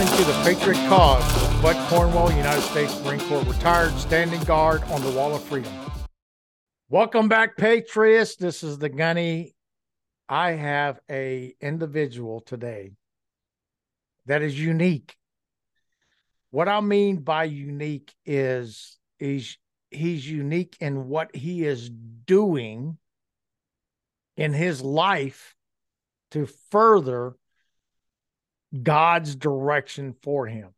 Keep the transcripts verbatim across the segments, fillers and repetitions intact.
listening to The Patriot Cause with Bud Cornwall, United States Marine Corps retired, standing guard on the Wall of Freedom. Welcome back, Patriots. This is the Gunny. I have a individual today that is unique. What I mean by unique is he's, he's unique in what he is doing in his life to further God's direction for him.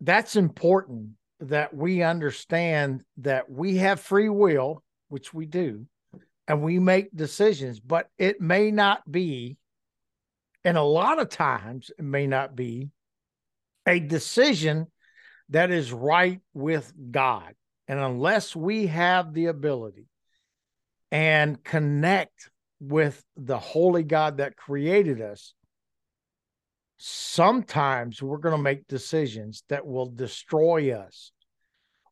That's important that we understand that we have free will, which we do, and we make decisions, but it may not be, and a lot of times it may not be, a decision that is right with God. And unless we have the ability and connect with the holy God that created us, sometimes we're going to make decisions that will destroy us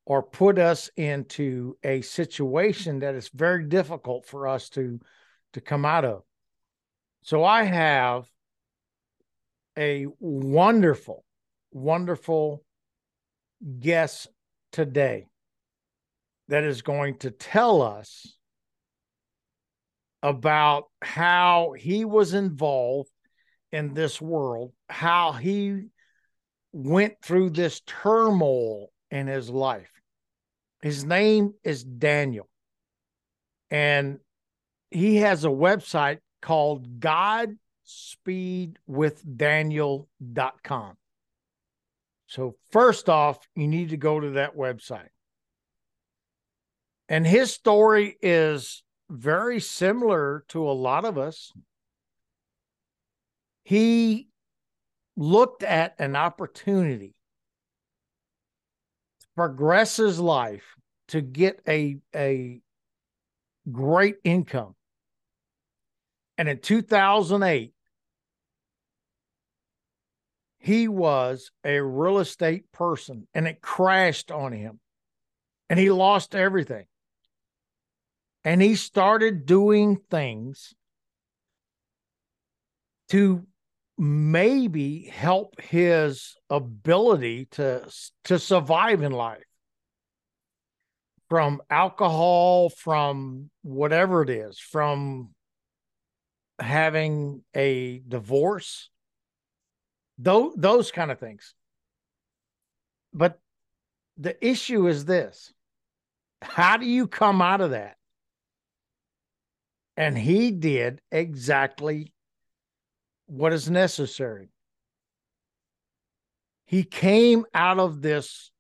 or put us into a situation that is very difficult for us to, to come out of. So I have a wonderful, wonderful guest today that is going to tell us about how he was involved in this world, how he went through this turmoil in his life. His name is Daniel, and he has a website called Godspeed with Daniel dot com. So first off, you need to go to that website. And his story is very similar to a lot of us. He looked at an opportunity to progress his life, to get a, a great income. And in two thousand eight, he was a real estate person, and it crashed on him, and he lost everything. And he started doing things to maybe help his ability to, to survive in life, from alcohol, from whatever it is, from having a divorce, Those, those kind of things. But the issue is this: how do you come out of that? And he did exactly what is necessary. He came out of this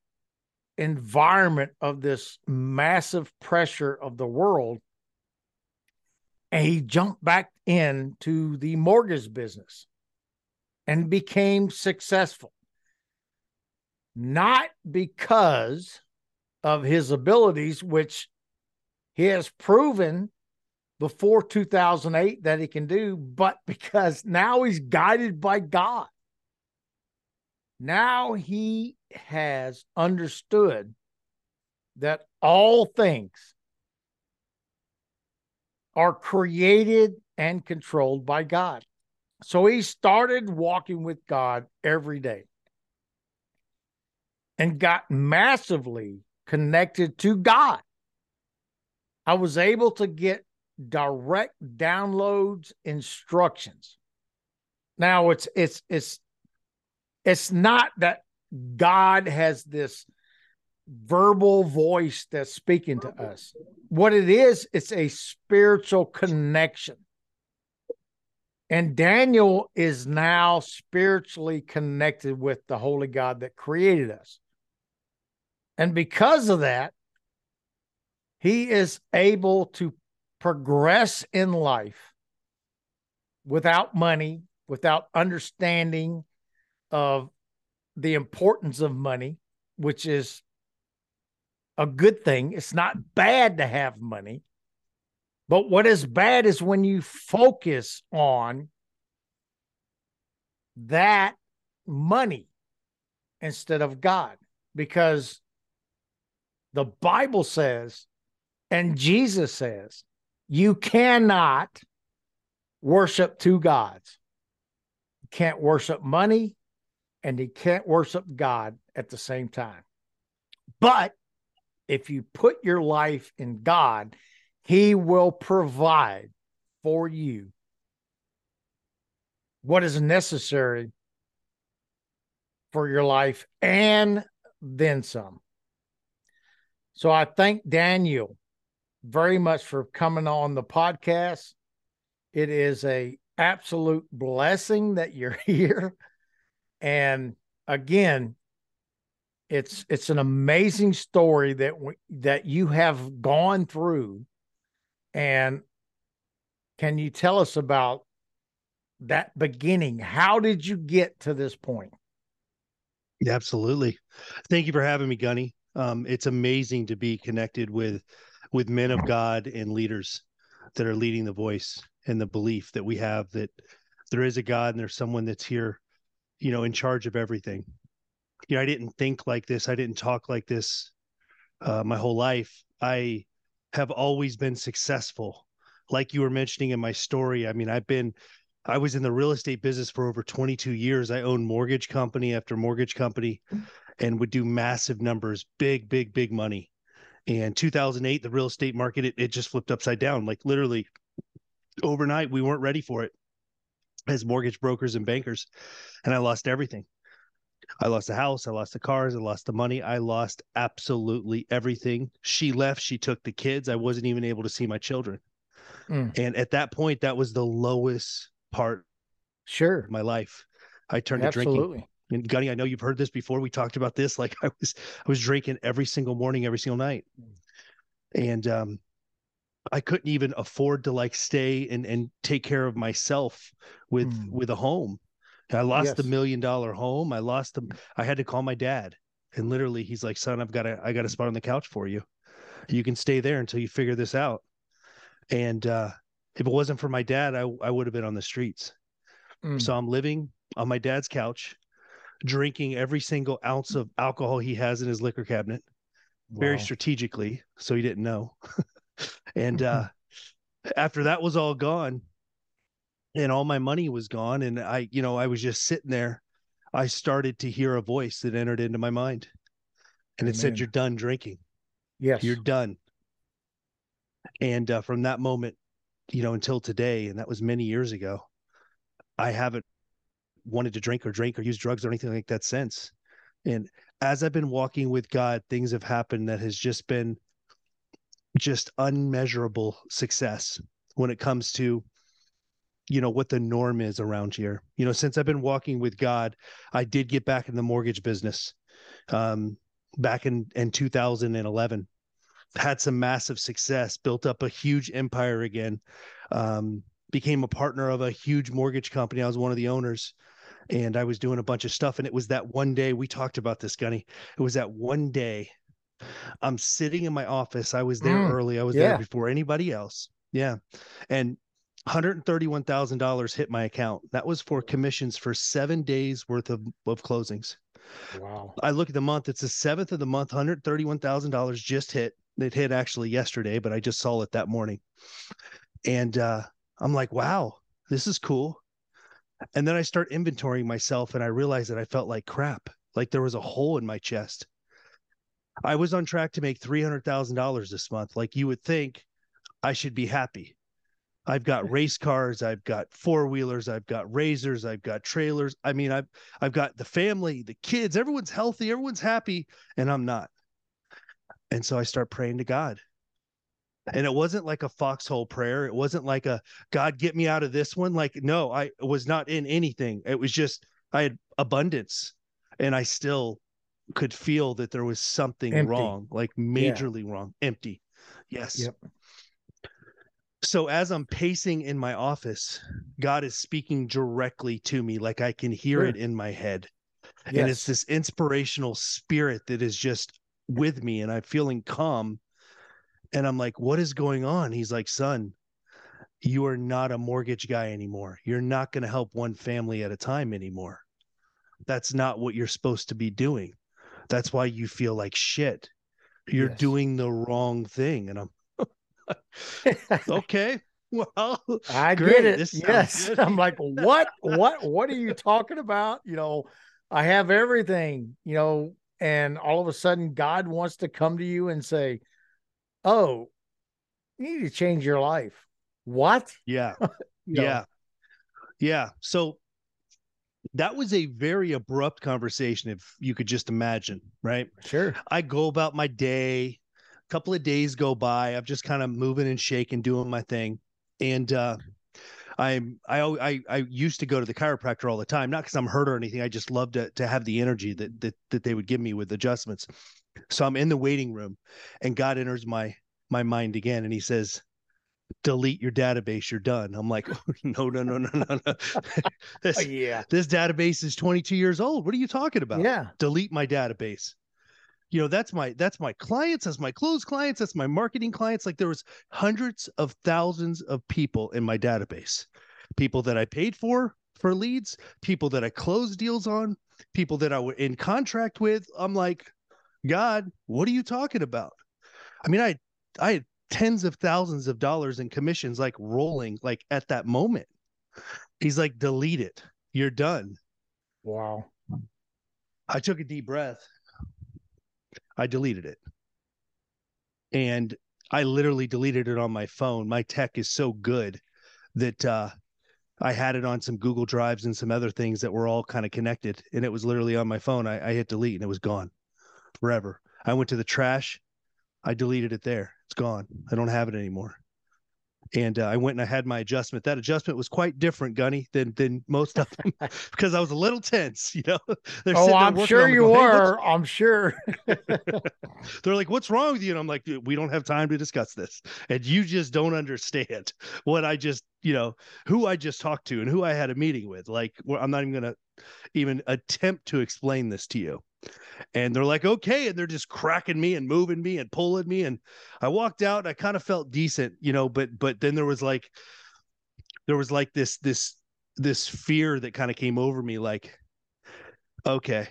environment of this massive pressure of the world, and he jumped back into the mortgage business and became successful, not because of his abilities, which he has proven before two thousand eight that he can do, but because now he's guided by God. Now he has understood that all things are created and controlled by God. So he started walking with God every day and got massively connected to God. I was able to get direct downloads, instructions. Now it's it's it's it's not that God has this verbal voice that's speaking to us. What it is, it's a spiritual connection. And Daniel is now spiritually connected with the holy God that created us. And because of that, he is able to progress in life without money, without understanding of the importance of money, which is a good thing. It's not bad to have money. But what is bad is when you focus on that money instead of God, because the Bible says, and Jesus says, you cannot worship two gods. can't worship money and he can't worship God at the same time. But if you put your life in God, he will provide for you what is necessary for your life and then some. So I thank Daniel very much for coming on the podcast. It is a absolute blessing that you're here. And again, it's it's an amazing story that we, that you have gone through. And can you tell us about that beginning? How did you get to this point? Yeah, absolutely. Thank you for having me, Gunny. Um, it's amazing to be connected with with men of God and leaders that are leading the voice and the belief that we have that there is a God and there's someone that's here, you know, in charge of everything. You know, I didn't think like this. I didn't talk like this uh, my whole life. I have always been successful. Like you were mentioning in my story, I mean, I've been, I was in the real estate business for over twenty-two years. I owned mortgage company after mortgage company and would do massive numbers, big, big, big money. And two thousand eight, the real estate market, it, it just flipped upside down. Like literally overnight, we weren't ready for it as mortgage brokers and bankers. And I lost everything. I lost the house. I lost the cars. I lost the money. I lost absolutely everything. She left. She took the kids. I wasn't even able to see my children. Mm. And at that point, that was the lowest part sure. of my life. I turned absolutely. to drinking. And Gunny, I know you've heard this before. We talked about this. Like I was, I was drinking every single morning, every single night. And um, I couldn't even afford to like stay and, and take care of myself with, mm. with a home. I lost yes. the million dollar home. I lost them. I had to call my dad and literally he's like, son, I've got a, I got a spot on the couch for you. You can stay there until you figure this out. And uh, if it wasn't for my dad, I, I would have been on the streets. Mm. So I'm living on my dad's couch, drinking every single ounce of alcohol he has in his liquor cabinet, wow. very strategically. So he didn't know. And uh, after that was all gone, and all my money was gone, and I, you know, I was just sitting there. I started to hear a voice that entered into my mind, and Amen. it said, "You're done drinking. Yes, you're done." And uh, from that moment, you know, until today, and that was many years ago, I haven't wanted to drink or drink or use drugs or anything like that since. And as I've been walking with God, things have happened that has just been just unmeasurable success when it comes to, you know, what the norm is around here. You know, since I've been walking with God, I did get back in the mortgage business um, back in, in two thousand eleven. Had some massive success, built up a huge empire again, um, became a partner of a huge mortgage company. I was one of the owners and I was doing a bunch of stuff. And it was that one day we talked about this, Gunny. It was that one day I'm sitting in my office. I was there mm, early. I was yeah. there before anybody else. Yeah. And one hundred thirty-one thousand dollars hit my account. That was for commissions for seven days worth of, of closings. Wow. I look at the month. It's the seventh of the month. one hundred thirty-one thousand dollars just hit. It hit actually yesterday, but I just saw it that morning. And uh, I'm like, wow, this is cool. And then I start inventorying myself and I realized that I felt like crap. Like there was a hole in my chest. I was on track to make three hundred thousand dollars this month. Like you would think I should be happy. I've got race cars, I've got four-wheelers, I've got razors, I've got trailers. I mean, I've I've got the family, the kids, everyone's healthy, everyone's happy, and I'm not. And so I start praying to God. And it wasn't like a foxhole prayer. It wasn't like a, God, get me out of this one. Like, no, I was not in anything. It was just, I had abundance. And I still could feel that there was something empty. wrong, like majorly yeah. wrong, empty. Yes. Yep. So as I'm pacing in my office, God is speaking directly to me. Like I can hear sure. it in my head. Yes. And it's this inspirational spirit that is just with me and I'm feeling calm and I'm like, what is going on? He's like, son, you are not a mortgage guy anymore. You're not going to help one family at a time anymore. That's not what you're supposed to be doing. That's why you feel like shit. You're yes. doing the wrong thing. And I'm okay. Well, I great. Get it. This yes. I'm like, what, what, what are you talking about? You know, I have everything, you know, and all of a sudden God wants to come to you and say, oh, you need to change your life. What? Yeah. you know? Yeah. Yeah. So that was a very abrupt conversation, if you could just imagine, right? Sure. I go about my day. A couple of days go by. I'm just kind of moving and shaking, doing my thing. And uh, I'm, I, I, I used to go to the chiropractor all the time, not because I'm hurt or anything. I just love to, to have the energy that, that, that they would give me with adjustments. So I'm in the waiting room and God enters my, my mind again. And he says, delete your database. You're done. I'm like, oh, no, no, no, no, no, no. this, yeah. this database is twenty-two years old. What are you talking about? Yeah. Delete my database. You know, that's my, that's my clients, that's my closed clients, that's my marketing clients. Like there was hundreds of thousands of people in my database, people that I paid for, for leads, people that I closed deals on, people that I were in contract with. I'm like, God, what are you talking about? I mean, I, I had tens of thousands of dollars in commissions, like rolling, like at that moment. He's like, delete it. You're done. Wow. I took a deep breath. I deleted it. And I literally deleted it on my phone. My tech is so good that uh, I had it on some Google Drives and some other things that were all kind of connected. And it was literally on my phone. I, I hit delete and it was gone forever. I went to the trash. I deleted it there. It's gone. I don't have it anymore. And uh, I went and I had my adjustment. That adjustment was quite different, Gunny, than than most of them, because I was a little tense. You know, they're oh, I'm sure you were. Hey, I'm sure. They're like, "What's wrong with you?" And I'm like, "Dude, we don't have time to discuss this, and you just don't understand what I just, you know, who I just talked to and who I had a meeting with. Like, I'm not even gonna even attempt to explain this to you." And they're like, okay. And they're just cracking me and moving me and pulling me. And I walked out and I kind of felt decent, you know, but, but then there was like, there was like this, this, this fear that kind of came over me. Like, okay,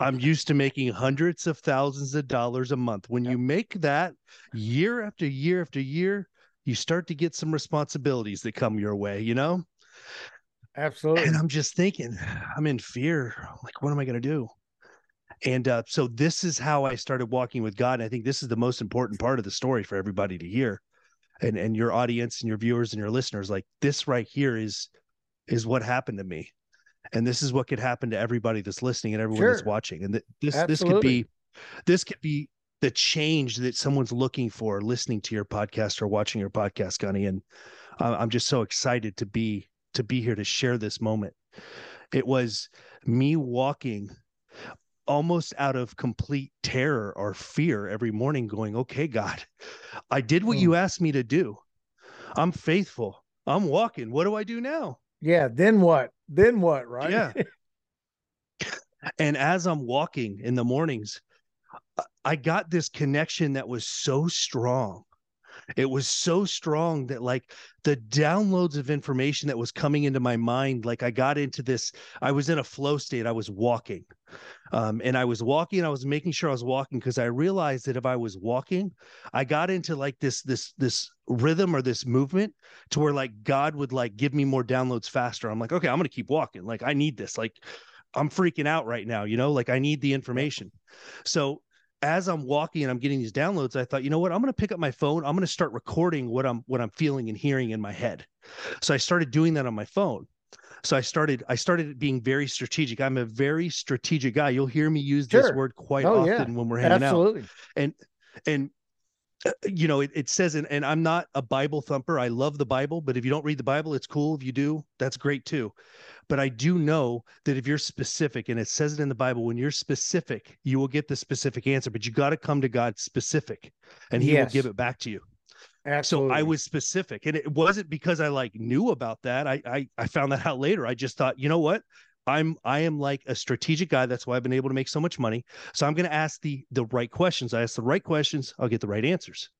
I'm used to making hundreds of thousands of dollars a month. When yep. you make that year after year after year, you start to get some responsibilities that come your way, you know? Absolutely. And I'm just thinking, I'm in fear. Like, what am I going to do? And uh, so this is how I started walking with God. And I think this is the most important part of the story for everybody to hear, and and your audience and your viewers and your listeners. Like this right here is, is what happened to me. And this is what could happen to everybody that's listening and everyone sure. that's watching. And th- this, Absolutely. this could be, this could be the change that someone's looking for, listening to your podcast or watching your podcast, Gunny. And uh, I'm just so excited to be, to be here to share this moment. It was me walking almost out of complete terror or fear every morning going, okay, God, I did what mm. you asked me to do. I'm faithful. I'm walking. What do I do now? Yeah. Then what? Then what? Right. Yeah. And as I'm walking in the mornings, I got this connection that was so strong. It was so strong that like the downloads of information that was coming into my mind, like I got into this, I was in a flow state. I was walking um, and I was walking. I was making sure I was walking because I realized that if I was walking, I got into like this, this, this rhythm or this movement to where like God would like give me more downloads faster. I'm like, okay, I'm going to keep walking. Like I need this. Like I'm freaking out right now, you know, like I need the information. So as I'm walking and I'm getting these downloads, I thought, you know what, I'm going to pick up my phone. I'm going to start recording what I'm, what I'm feeling and hearing in my head. So I started doing that on my phone. So I started, I started being very strategic. I'm a very strategic guy. You'll hear me use sure. this word quite oh, often yeah. when we're hanging Absolutely. out. And, and, uh, you know, it, it says, and, and I'm not a Bible thumper. I love the Bible, but if you don't read the Bible, it's cool. If you do, that's great too. But I do know that if you're specific, and it says it in the Bible, when you're specific, you will get the specific answer, but you got to come to God specific and he yes. will give it back to you. Absolutely. So I was specific, and it wasn't because I like knew about that. I, I, I found that out later. I just thought, you know what? I'm, I am like a strategic guy. That's why I've been able to make so much money. So I'm going to ask the, the right questions. I ask the right questions. I'll get the right answers.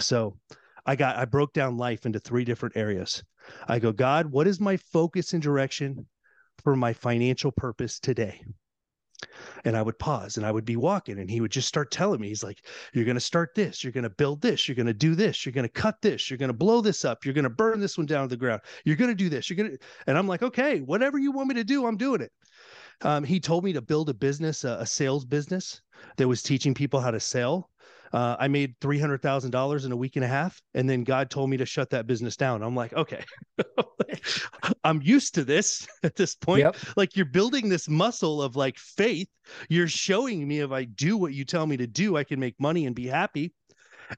So I got, I broke down life into three different areas. I go, God, what is my focus and direction for my financial purpose today? And I would pause and I would be walking and he would just start telling me, he's like, you're going to start this, you're going to build this, you're going to do this, you're going to cut this, you're going to blow this up, you're going to burn this one down to the ground, you're going to do this, you're going to, and I'm like, okay, whatever you want me to do, I'm doing it. Um, he told me to build a business, a, a sales business that was teaching people how to sell. Uh, I made three hundred thousand dollars in a week and a half. And then God told me to shut that business down. I'm like, okay, I'm used to this at this point. Yep. Like, you're building this muscle of like faith. You're showing me if I do what you tell me to do, I can make money and be happy.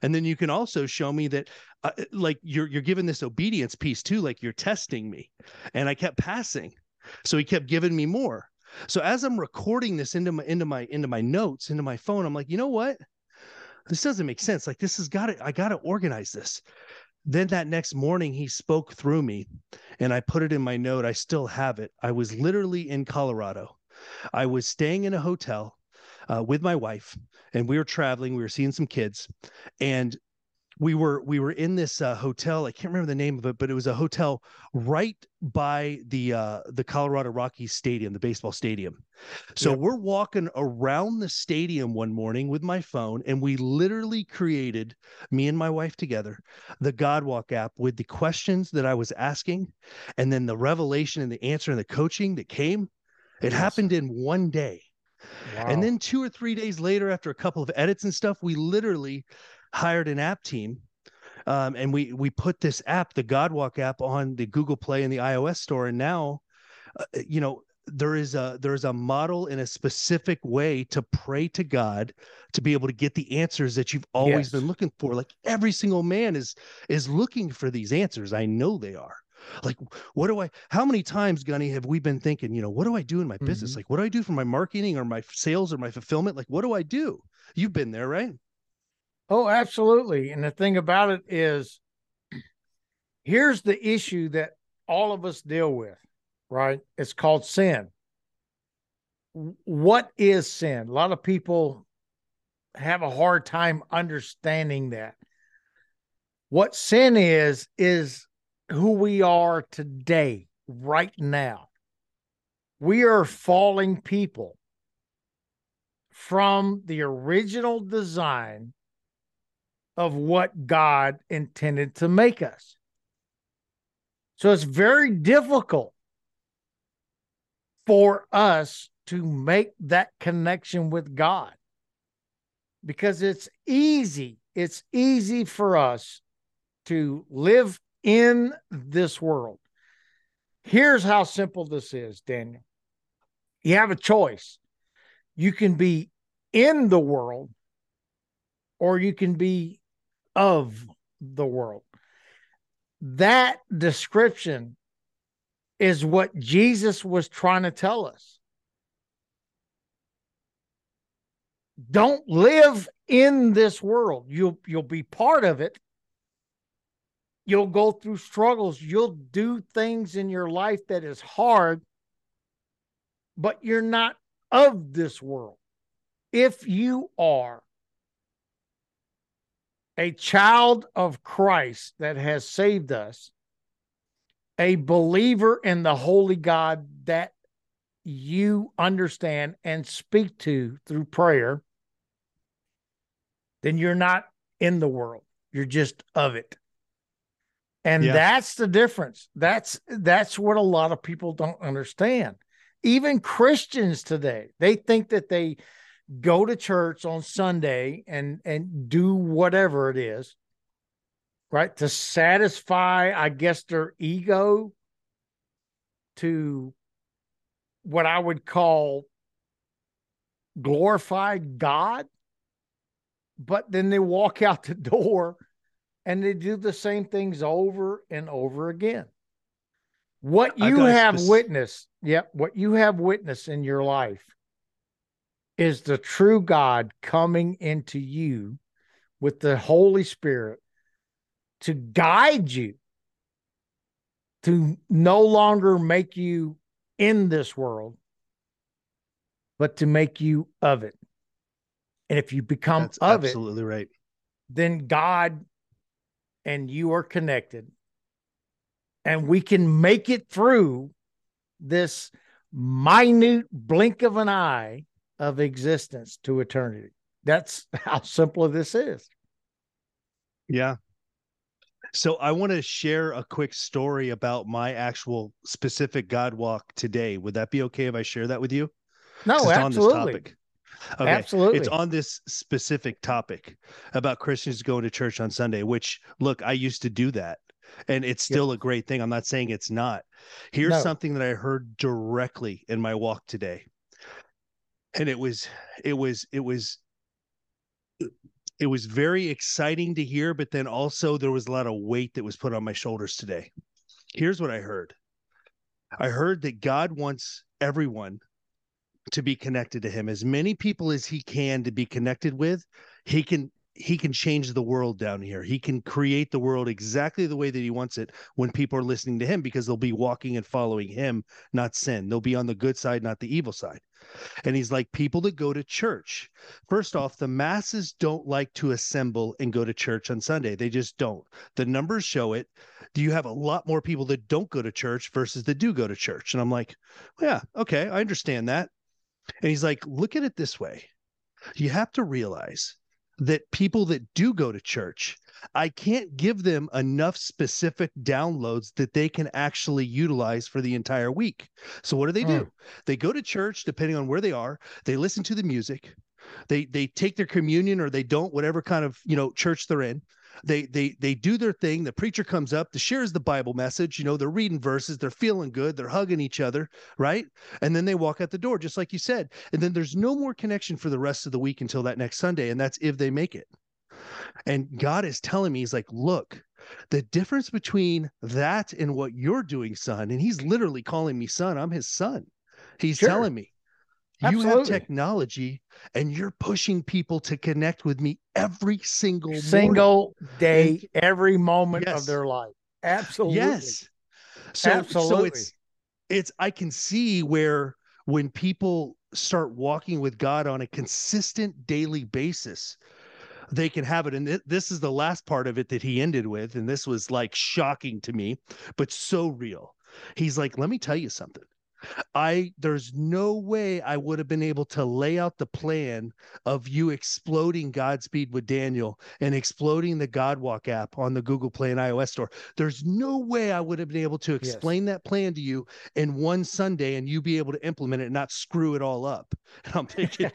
And then you can also show me that uh, like you're, you're giving this obedience piece too. Like, you're testing me, and I kept passing. So he kept giving me more. So as I'm recording this into my, into my, into my notes, into my phone, I'm like, you know what? This doesn't make sense. Like, this has got to, I got to organize this. Then that next morning he spoke through me, and I put it in my note. I still have it. I was literally in Colorado. I was staying in a hotel uh, with my wife, and we were traveling. We were seeing some kids, and we were, we were in this uh, hotel. I can't remember the name of it, but it was a hotel right by the, uh, the Colorado Rockies stadium, the baseball stadium. So yeah. We're walking around the stadium one morning with my phone, and we literally created, me and my wife together, the GodWalk app with the questions that I was asking, and then the revelation and the answer and the coaching that came. It yes. happened in one day. Wow. And then two or three days later, after a couple of edits and stuff, we literally hired an app team, um, and we we put this app, the GodWalk app, on the Google Play and the iOS store. And now, uh, you know, there is a there is a model and a specific way to pray to God to be able to get the answers that you've always yes. been looking for. Like, every single man is is looking for these answers. I know they are. Like, what do I, how many times, Gunny, have we been thinking, you know, what do I do in my mm-hmm. business? Like, what do I do for my marketing or my sales or my fulfillment? Like, what do I do? You've been there, right? Oh, absolutely. And the thing about it is, here's the issue that all of us deal with, right? It's called sin. What is sin? A lot of people have a hard time understanding that. What sin is, is who we are today, right now. We are falling people from the original design of what God intended to make us. So it's very difficult for us to make that connection with God, because it's easy. It's easy for us to live in this world. Here's how simple this is, Daniel. You have a choice. You can be in the world, or you can be of the world. That description is what Jesus was trying to tell us. Don't live in this world. You'll, you'll be part of it. You'll go through struggles. You'll do things in your life that is hard, but you're not of this world. If you are a child of Christ that has saved us, a believer in the Holy God that you understand and speak to through prayer, then you're not in the world. You're just of it. And yeah. that's the difference. That's that's what a lot of people don't understand. Even Christians today, they think that they go to church on Sunday and and do whatever it is, right? To satisfy, I guess, their ego, to what I would call glorify God. But then they walk out the door and they do the same things over and over again. What you have spec- witnessed, yep, yeah, what you have witnessed in your life is the true God coming into you with the Holy Spirit to guide you, to no longer make you in this world, but to make you of it. And if you become That's of absolutely it, right. then God and you are connected, and we can make it through this minute blink of an eye of existence to eternity. That's how simple this is. Yeah. So I want to share a quick story about my actual specific God walk today. Would that be okay if I share that with you? No, it's absolutely. On this topic. Okay. Absolutely. It's on this specific topic about Christians going to church on Sunday, which, look, I used to do that, and it's still yes. a great thing. I'm not saying it's not. Here's no. something that I heard directly in my walk today. And it was, it was, it was, it was very exciting to hear, but then also there was a lot of weight that was put on my shoulders today. Here's what I heard. I heard that God wants everyone to be connected to him. As many people as he can to be connected with, he can, he can change the world down here. He can create the world exactly the way that he wants it when people are listening to him, because they'll be walking and following him, not sin. They'll be on the good side, not the evil side. And he's like, people that go to church. First off, the masses don't like to assemble and go to church on Sunday. They just don't. The numbers show it. You have a lot more people that don't go to church versus that do go to church. And I'm like, well, yeah, okay, I understand that. And he's like, look at it this way. You have to realize that people that do go to church, I can't give them enough specific downloads that they can actually utilize for the entire week. So what do they do? Mm. They go to church, depending on where they are. They listen to the music. They they take their communion, or they don't, whatever kind of, you know, church they're in. They they they do their thing. The preacher comes up, shares the Bible message. You know, they're reading verses. They're feeling good. They're hugging each other, right? And then they walk out the door, just like you said. And then there's no more connection for the rest of the week until that next Sunday, and that's if they make it. And God is telling me, he's like, look, the difference between that and what you're doing, son, and he's literally calling me son. I'm his son. He's sure. telling me. You Absolutely. have technology, and you're pushing people to connect with me every single single morning. day, and, every moment yes. of their life. Absolutely. Yes. So, Absolutely. so it's it's I can see where when people start walking with God on a consistent daily basis, they can have it. And th- this is the last part of it that he ended with, and this was like shocking to me, but so real. He's like, let me tell you something. I there's no way I would have been able to lay out the plan of you exploding Godspeed with Daniel and exploding the GodWalk app on the Google Play and iOS store. There's no way I would have been able to explain yes. that plan to you in one Sunday and you be able to implement it and not screw it all up. And I'm thinking,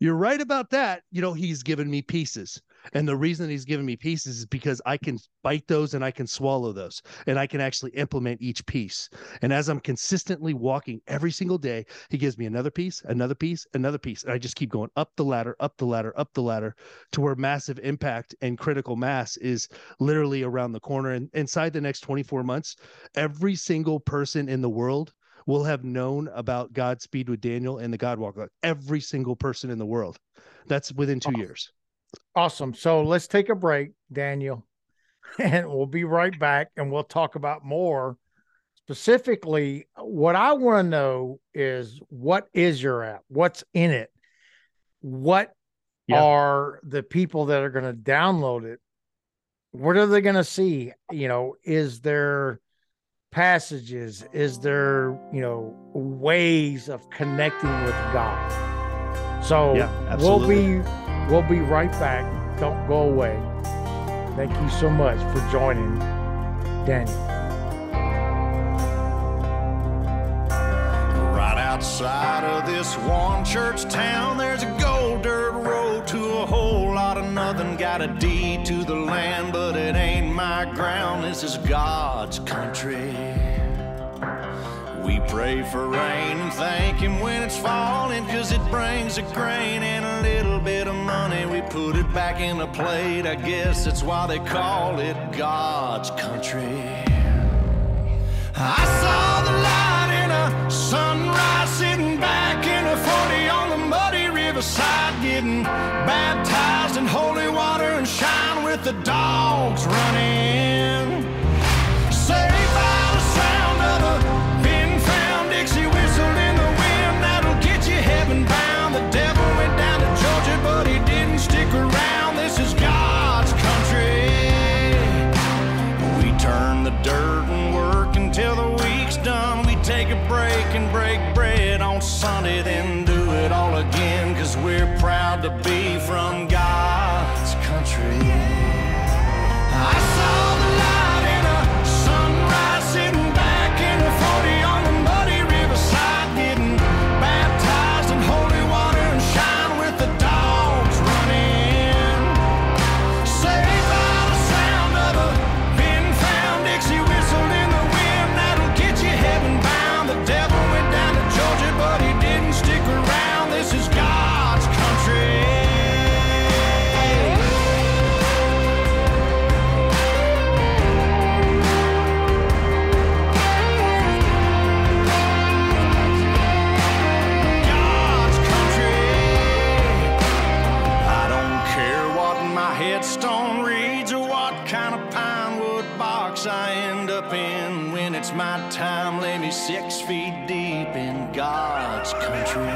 you're right about that. You know, he's given me pieces. And the reason he's given me pieces is because I can bite those and I can swallow those and I can actually implement each piece. And as I'm consistently walking every single day, he gives me another piece, another piece, another piece. And I just keep going up the ladder, up the ladder, up the ladder to where massive impact and critical mass is literally around the corner. And inside the next twenty-four months, every single person in the world will have known about Godspeed with Daniel and the GodWalk. Every single person in the world. That's within two oh. years. Awesome. So let's take a break, Daniel, and we'll be right back, and we'll talk about more specifically. What I want to know is, what is your app? What's in it? What yeah. are the people that are going to download it? What are they going to see? You know, is there passages? Is there, you know, ways of connecting with God? So yeah, we'll be We'll be right back. Don't go away. Thank you so much for joining Daniel. Right outside of this one church town, there's a gold dirt road to a whole lot of nothing. Got a deed to the land, but it ain't my ground. This is God's country. We pray for rain and thank him when it's falling, cause it brings a grain and a little bit of money. We put it back in a plate. I guess that's why they call it God's country. I saw the light in a sunrise, sitting back in a forty on the muddy riverside, getting baptized in holy water and shine with the dogs running. Saved by the sound of a dirt and work until the week's done. We take a break and break bread on Sunday, then my time, lay me six feet deep in God's country.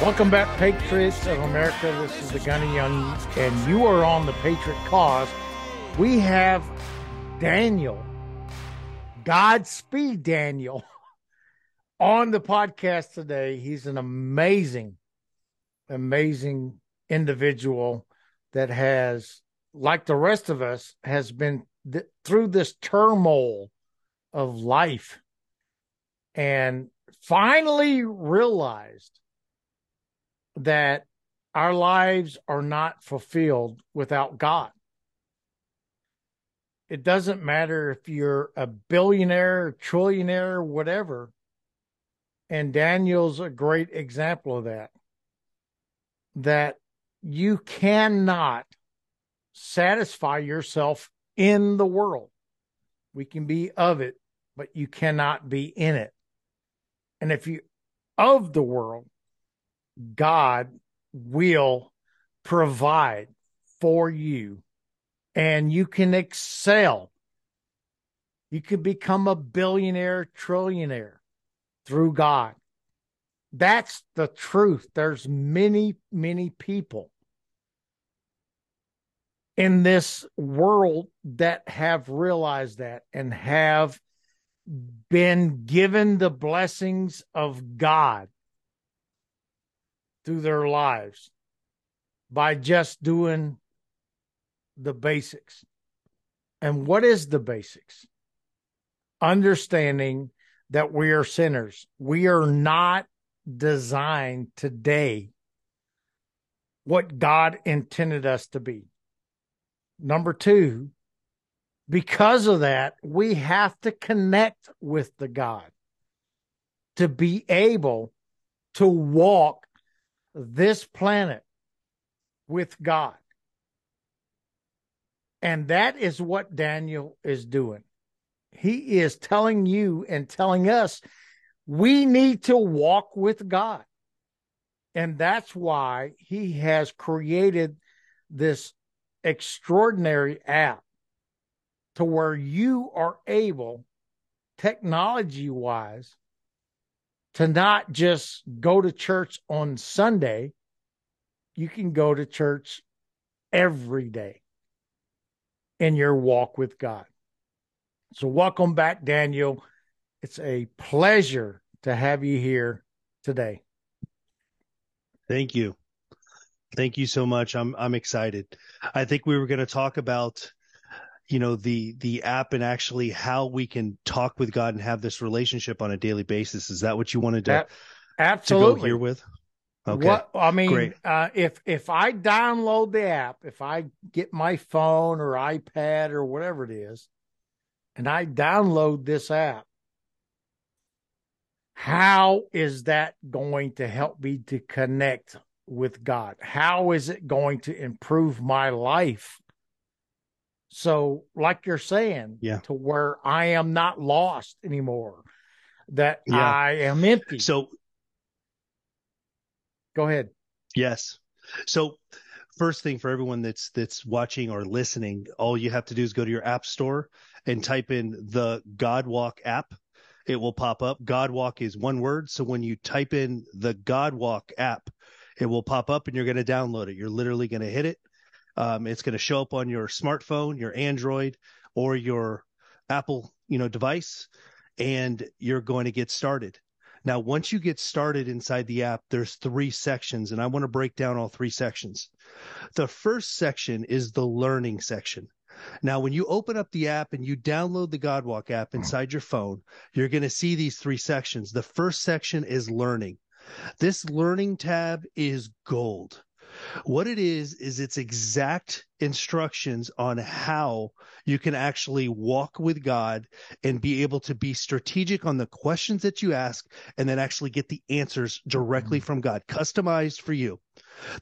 Welcome back, Patriots of America. This is the Gunny Young, and you are on the Patriot Cause. We have Daniel, Godspeed Daniel, on the podcast today. He's an amazing, amazing individual that has, like the rest of us, has been th- through this turmoil of life and finally realized that our lives are not fulfilled without God. It doesn't matter if you're a billionaire, trillionaire, whatever. And Daniel's a great example of that. That you cannot satisfy yourself in the world. We can be of it, but you cannot be in it. And if you're of the world, God will provide for you, and you can excel. You can become a billionaire, trillionaire through God. That's the truth. There's many, many people in this world that have realized that and have been given the blessings of God through their lives by just doing the basics. And what is the basics? Understanding that we are sinners. We are not designed today what God intended us to be. Number two, because of that, we have to connect with the God to be able to walk this planet with God. And that is what Daniel is doing. He is telling you and telling us we need to walk with God. And that's why he has created this extraordinary app to where you are able, technology-wise, to not just go to church on Sunday, you can go to church every day in your walk with God. So welcome back, Daniel. It's a pleasure to have you here today. Thank you. Thank you so much. I'm I'm excited. I think we were going to talk about, you know, the, the app and actually how we can talk with God and have this relationship on a daily basis. Is that what you wanted to, Absolutely. to go here with? Okay. What, I mean, uh, if, if I download the app, if I get my phone or iPad or whatever it is, and I download this app, how is that going to help me to connect with God? How is it going to improve my life? So like you're saying, yeah. to where I am not lost anymore, that yeah. I am empty. So go ahead. Yes. So first thing for everyone that's, that's watching or listening, all you have to do is go to your app store and type in the GodWalk app. It will pop up. GodWalk is one word. So when you type in the GodWalk app, it will pop up and you're going to download it. You're literally going to hit it. Um, it's going to show up on your smartphone, your Android, or your Apple, you know, device, and you're going to get started. Now, once you get started inside the app, there's three sections, and I want to break down all three sections. The first section is the learning section. Now, when you open up the app and you download the GodWalk app inside your phone, you're going to see these three sections. The first section is learning. This learning tab is gold. What it is, is it's exact instructions on how you can actually walk with God and be able to be strategic on the questions that you ask and then actually get the answers directly from God, customized for you.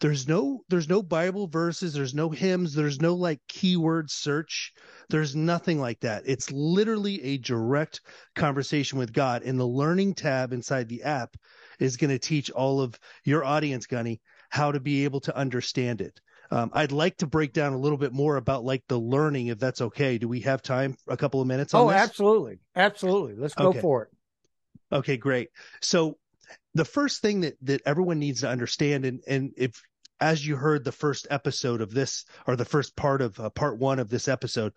There's no there's no Bible verses, there's no hymns, there's no like keyword search. There's nothing like that. It's literally a direct conversation with God. And the learning tab inside the app is going to teach all of your audience, Gunny, how to be able to understand it. Um, I'd like to break down a little bit more about like the learning, if that's okay. Do we have time? A couple of minutes on oh, this? Oh, absolutely. Absolutely. Let's go okay. for it. Okay, great. So the first thing that, that everyone needs to understand, and, and if as you heard the first episode of this, or the first part of uh, part one of this episode,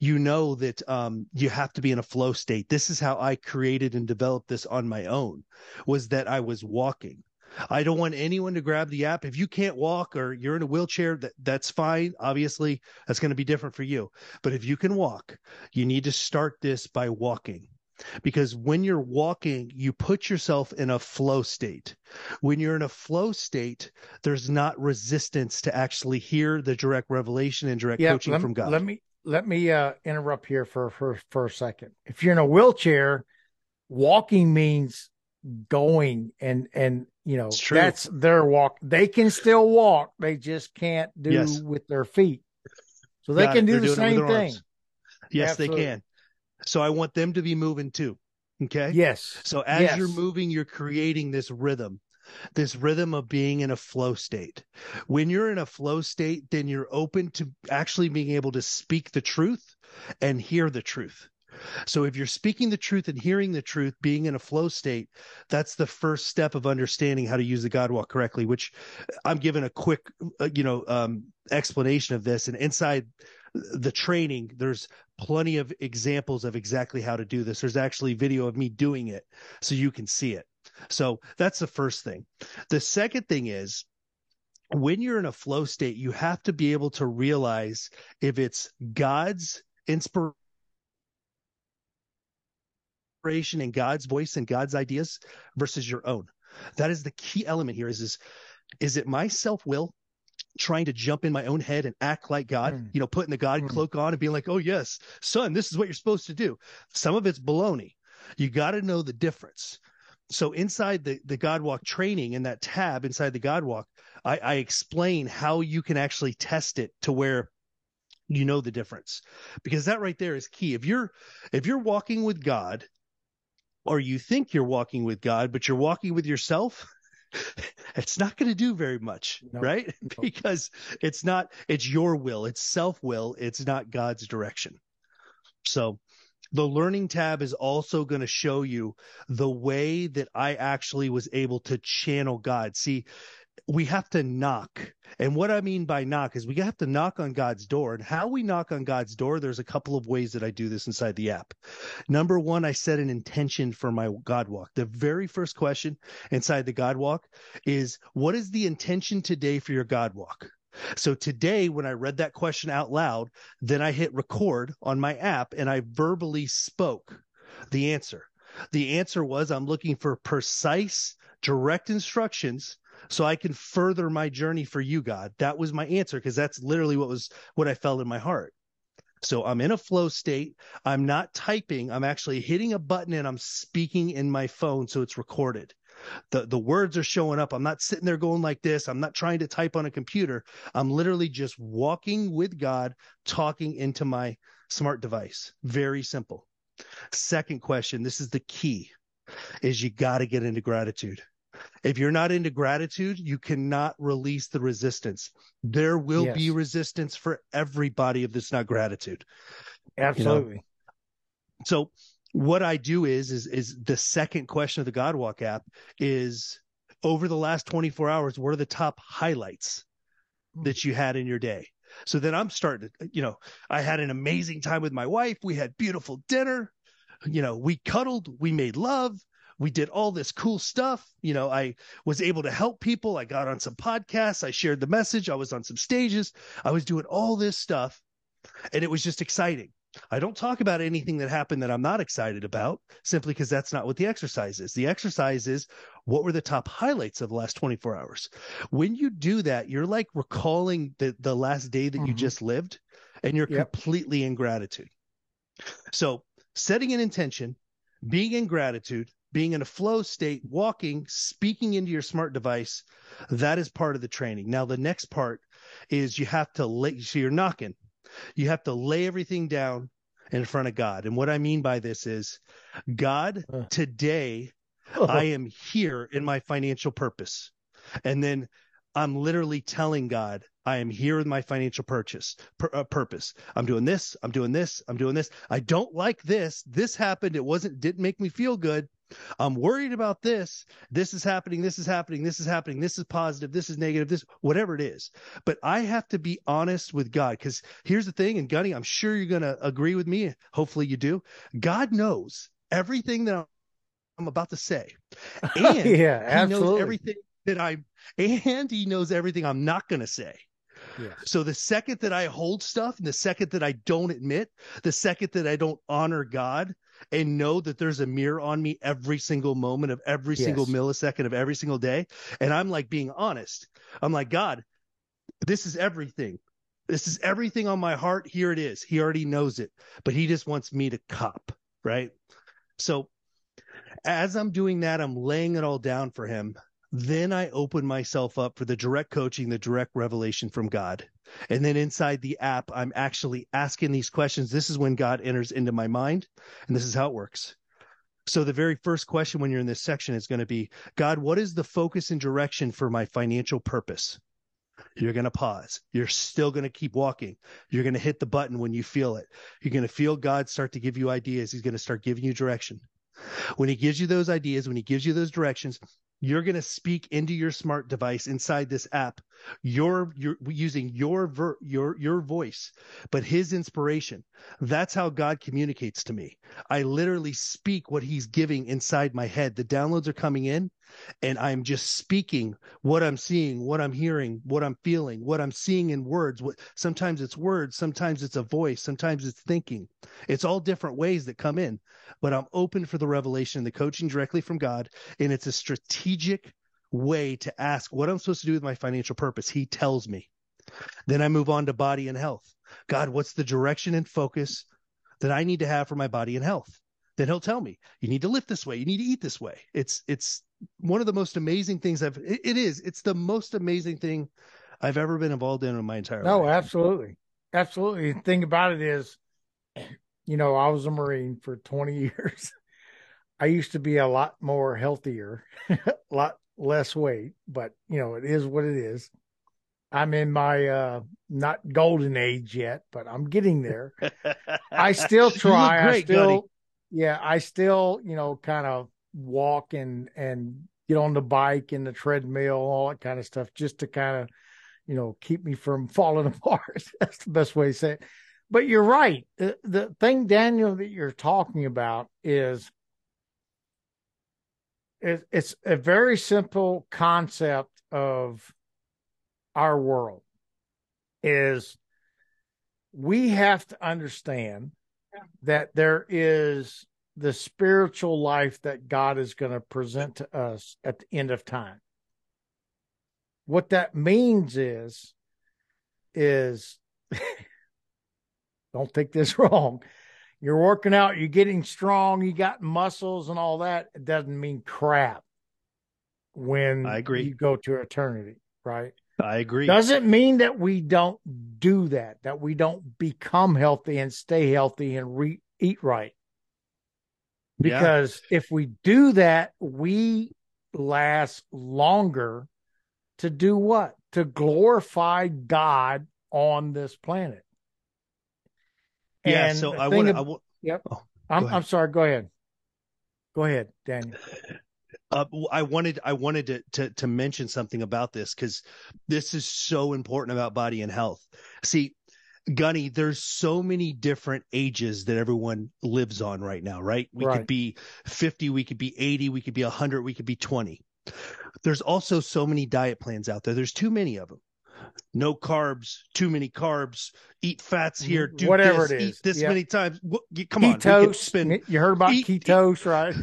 you know that um, you have to be in a flow state. This is how I created and developed this on my own, was that I was walking. I don't want anyone to grab the app. If you can't walk or you're in a wheelchair, that, that's fine. Obviously, that's going to be different for you. But if you can walk, you need to start this by walking. Because when you're walking, you put yourself in a flow state. When you're in a flow state, there's not resistance to actually hear the direct revelation and direct yeah, coaching let, from God. Let me let me uh, interrupt here for, for, for a second. If you're in a wheelchair, walking means going and and you know that's their walk. They can still walk, they just can't do yes. with their feet, so they Got can it. do They're the same thing arms. yes Absolutely. They can. So I want them to be moving too. Okay yes so as yes. you're moving, you're creating this rhythm this rhythm of being in a flow state. When you're in a flow state, then you're open to actually being able to speak the truth and hear the truth. So if you're speaking the truth and hearing the truth, being in a flow state, that's the first step of understanding how to use the GodWalk correctly, which I'm giving a quick, uh, you know, um, explanation of this. And inside the training, there's plenty of examples of exactly how to do this. There's actually video of me doing it so you can see it. So that's the first thing. The second thing is, when you're in a flow state, you have to be able to realize if it's God's inspiration. inspiration and God's voice and God's ideas versus your own. That is the key element here. Is is, is it my self-will trying to jump in my own head and act like God, mm. you know, putting the God mm. cloak on and being like, oh yes, son, this is what you're supposed to do. Some of it's baloney. You got to know the difference. So inside the, the GodWalk training, in that tab inside the GodWalk, I, I explain how you can actually test it to where you know the difference, because that right there is key. If you're, if you're walking with God, or you think you're walking with God, but you're walking with yourself, it's not going to do very much, no, right? No. Because it's not, it's your will, it's self-will, it's not God's direction. So the learning tab is also going to show you the way that I actually was able to channel God. See, we have to knock. And what I mean by knock is we have to knock on God's door. And how we knock on God's door, there's a couple of ways that I do this inside the app. Number one, I set an intention for my GodWalk. The very first question inside the GodWalk is, what is the intention today for your GodWalk? So today, when I read that question out loud, then I hit record on my app and I verbally spoke the answer. The answer was, I'm looking for precise, direct instructions so I can further my journey for you, God. That was my answer, because that's literally what was what I felt in my heart. So I'm in a flow state. I'm not typing. I'm actually hitting a button and I'm speaking in my phone, so it's recorded. The, the words are showing up. I'm not sitting there going like this. I'm not trying to type on a computer. I'm literally just walking with God, talking into my smart device. Very simple. Second question, this is the key, is you got to get into gratitude. If you're not into gratitude, you cannot release the resistance. There will yes. be resistance for everybody if it's not gratitude. Absolutely. You know? So what I do is, is, is the second question of the GodWalk app is, over the last twenty-four hours, what are the top highlights that you had in your day? So then I'm starting to, you know, I had an amazing time with my wife. We had beautiful dinner. You know, we cuddled, we made love. we did all this cool stuff. You know, I was able to help people. I got on some podcasts. I shared the message. I was on some stages. I was doing all this stuff, and it was just exciting. I don't talk about anything that happened that I'm not excited about, simply because that's not what the exercise is. The exercise is, what were the top highlights of the last twenty-four hours? When you do that, you're like recalling the, the last day that mm-hmm. you just lived, and you're yep. completely in gratitude. So setting an intention, being in gratitude, being in a flow state, walking, speaking into your smart device, that is part of the training. Now, the next part is you have to lay, so you're knocking. You have to lay everything down in front of God. And what I mean by this is, God, today I am here in my financial purpose. And then I'm literally telling God, I am here in my financial purchase pur- uh, purpose. I'm doing this. I'm doing this. I'm doing this. I don't like this. This happened. It wasn't, didn't make me feel good. I'm worried about this. This is happening. This is happening. This is happening. This is positive. This is negative. This, whatever it is. But I have to be honest with God, because here's the thing. And Gunny, I'm sure you're going to agree with me. Hopefully you do. God knows everything that I'm about to say. And yeah, absolutely. He knows everything that I, and he knows everything I'm not going to say. Yeah. So the second that I hold stuff, and the second that I don't admit, the second that I don't honor God and know that there's a mirror on me every single moment of every yes. single millisecond of every single day. And I'm like being honest. I'm like, God, this is everything. This is everything on my heart. Here it is. He already knows it, but he just wants me to cop. Right. So as I'm doing that, I'm laying it all down for him. Then I open myself up for the direct coaching, the direct revelation from God. And then inside the app, I'm actually asking these questions. This is when God enters into my mind, and this is how it works. So the very first question when you're in this section is going to be, God, what is the focus and direction for my financial purpose? You're going to pause. You're still going to keep walking. You're going to hit the button when you feel it. You're going to feel God start to give you ideas. He's going to start giving you direction. When he gives you those ideas, when he gives you those directions, you're going to speak into your smart device inside this app. You're, you're using your, ver, your, your voice, but his inspiration. That's how God communicates to me. I literally speak what he's giving inside my head. The downloads are coming in, and I'm just speaking what I'm seeing, what I'm hearing, what I'm feeling, what I'm seeing in words. What, sometimes it's words. Sometimes it's a voice. Sometimes it's thinking. It's all different ways that come in, but I'm open for the revelation, the coaching directly from God. And it's a strategic strategic way to ask what I'm supposed to do with my financial purpose. He tells me. Then I move on to body and health. God, what's the direction and focus that I need to have for my body and health? Then he'll tell me, you need to lift this way. You need to eat this way. It's, it's one of the most amazing things I've, it, it is, it's the most amazing thing I've ever been involved in in my entire no, life. No, absolutely. Absolutely. The thing about it is, you know, I was a Marine for twenty years. I used to be a lot more healthier, a lot less weight, but you know, it is what it is. I'm in my, uh, not golden age yet, but I'm getting there. I still try. Great, I still, buddy. yeah, I still, you know, kind of walk and, and get on the bike and the treadmill, all that kind of stuff, just to kind of, you know, keep me from falling apart. That's the best way to say it. But you're right. The, the thing, Daniel, that you're talking about is, it's a very simple concept of our world is we have to understand that there is the spiritual life that God is going to present to us at the end of time. What that means is, is don't take this wrong. You're working out, you're getting strong, you got muscles and all that. It doesn't mean crap when I agree. You go to eternity, right? I agree. Doesn't mean that we don't do that, that we don't become healthy and stay healthy and re- eat right. Because yeah. if we do that, we last longer to do what? To glorify God on this planet. Yeah, and so I want to. Yep. Oh, I'm, I'm sorry. Go ahead. Go ahead, Daniel. Uh, I wanted I wanted to, to, to mention something about this, because this is so important about body and health. See, Gunny, there's so many different ages that everyone lives on right now, right? We right. could be fifty, we could be eighty, we could be one hundred, we could be twenty. There's also so many diet plans out there. There's too many of them. No carbs, too many carbs, eat fats here, do whatever this, it is. Eat this yep. many times. Come on, ketos. Spend, you heard about eat, ketos, eat, right?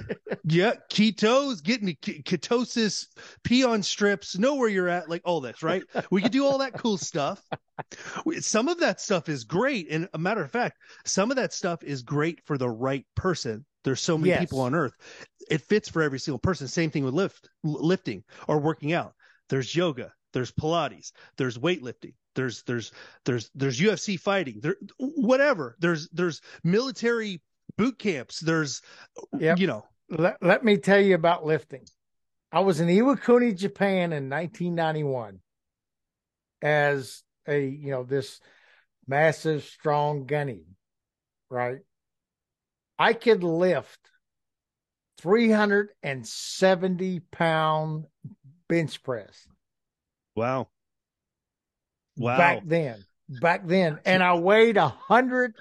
Yeah, ketos, getting ketosis, pee on strips, know where you're at, like all this, right? We could do all that cool stuff. Some of that stuff is great. And a matter of fact, some of that stuff is great for the right person. There's so many yes. people on earth. It fits for every single person. Same thing with lift, lifting or working out. There's yoga. There's Pilates, there's weightlifting, there's, there's, there's, there's U F C fighting, there, whatever, there's, there's military boot camps. There's, yep. you know, let, let me tell you about lifting. I was in Iwakuni, Japan in nineteen ninety-one as a, you know, this massive, strong gunny, right? I could lift three hundred seventy pound bench press. Wow. Wow. Back then, back then. And I weighed one hundred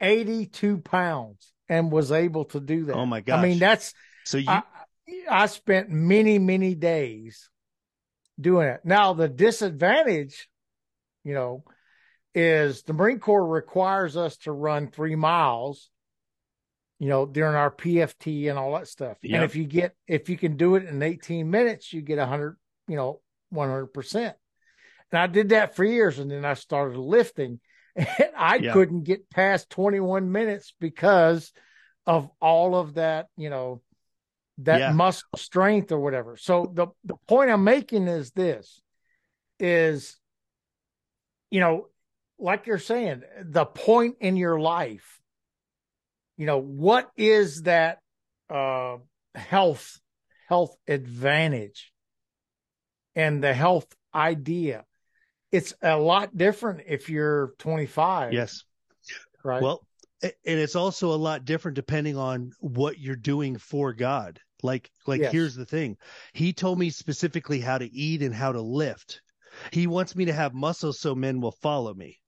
eighty-two pounds and was able to do that. Oh my gosh. I mean, that's, so you, I, I spent many, many days doing it. Now the disadvantage, you know, is the Marine Corps requires us to run three miles, you know, during our P F T and all that stuff. Yep. And if you get, if you can do it in eighteen minutes, you get a hundred, you know, one hundred percent. And I did that for years. And then I started lifting and I yeah. couldn't get past twenty-one minutes because of all of that, you know, that yeah. muscle strength or whatever. So the, the point I'm making is this is, you know, like you're saying, the point in your life, you know, what is that uh, health, health advantage? And the health idea, it's a lot different if you're twenty-five. Yes. Right. Well, and it's also a lot different depending on what you're doing for God. Like, like yes. here's the thing. He told me specifically how to eat and how to lift. He wants me to have muscles so men will follow me.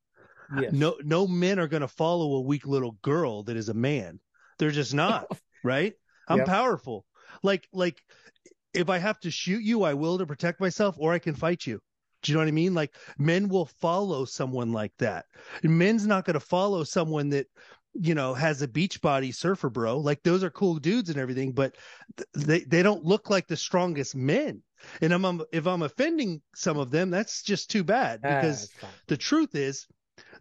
Yes. No, no men are going to follow a weak little girl that is a man. They're just not, right? I'm yep. powerful. Like, like. If I have to shoot you, I will to protect myself, or I can fight you. Do you know what I mean? Like, men will follow someone like that. Men's not going to follow someone that, you know, has a beach body surfer bro. Like, those are cool dudes and everything, but they, they don't look like the strongest men. And I'm, I'm, if I'm offending some of them, that's just too bad, because ah, the truth is,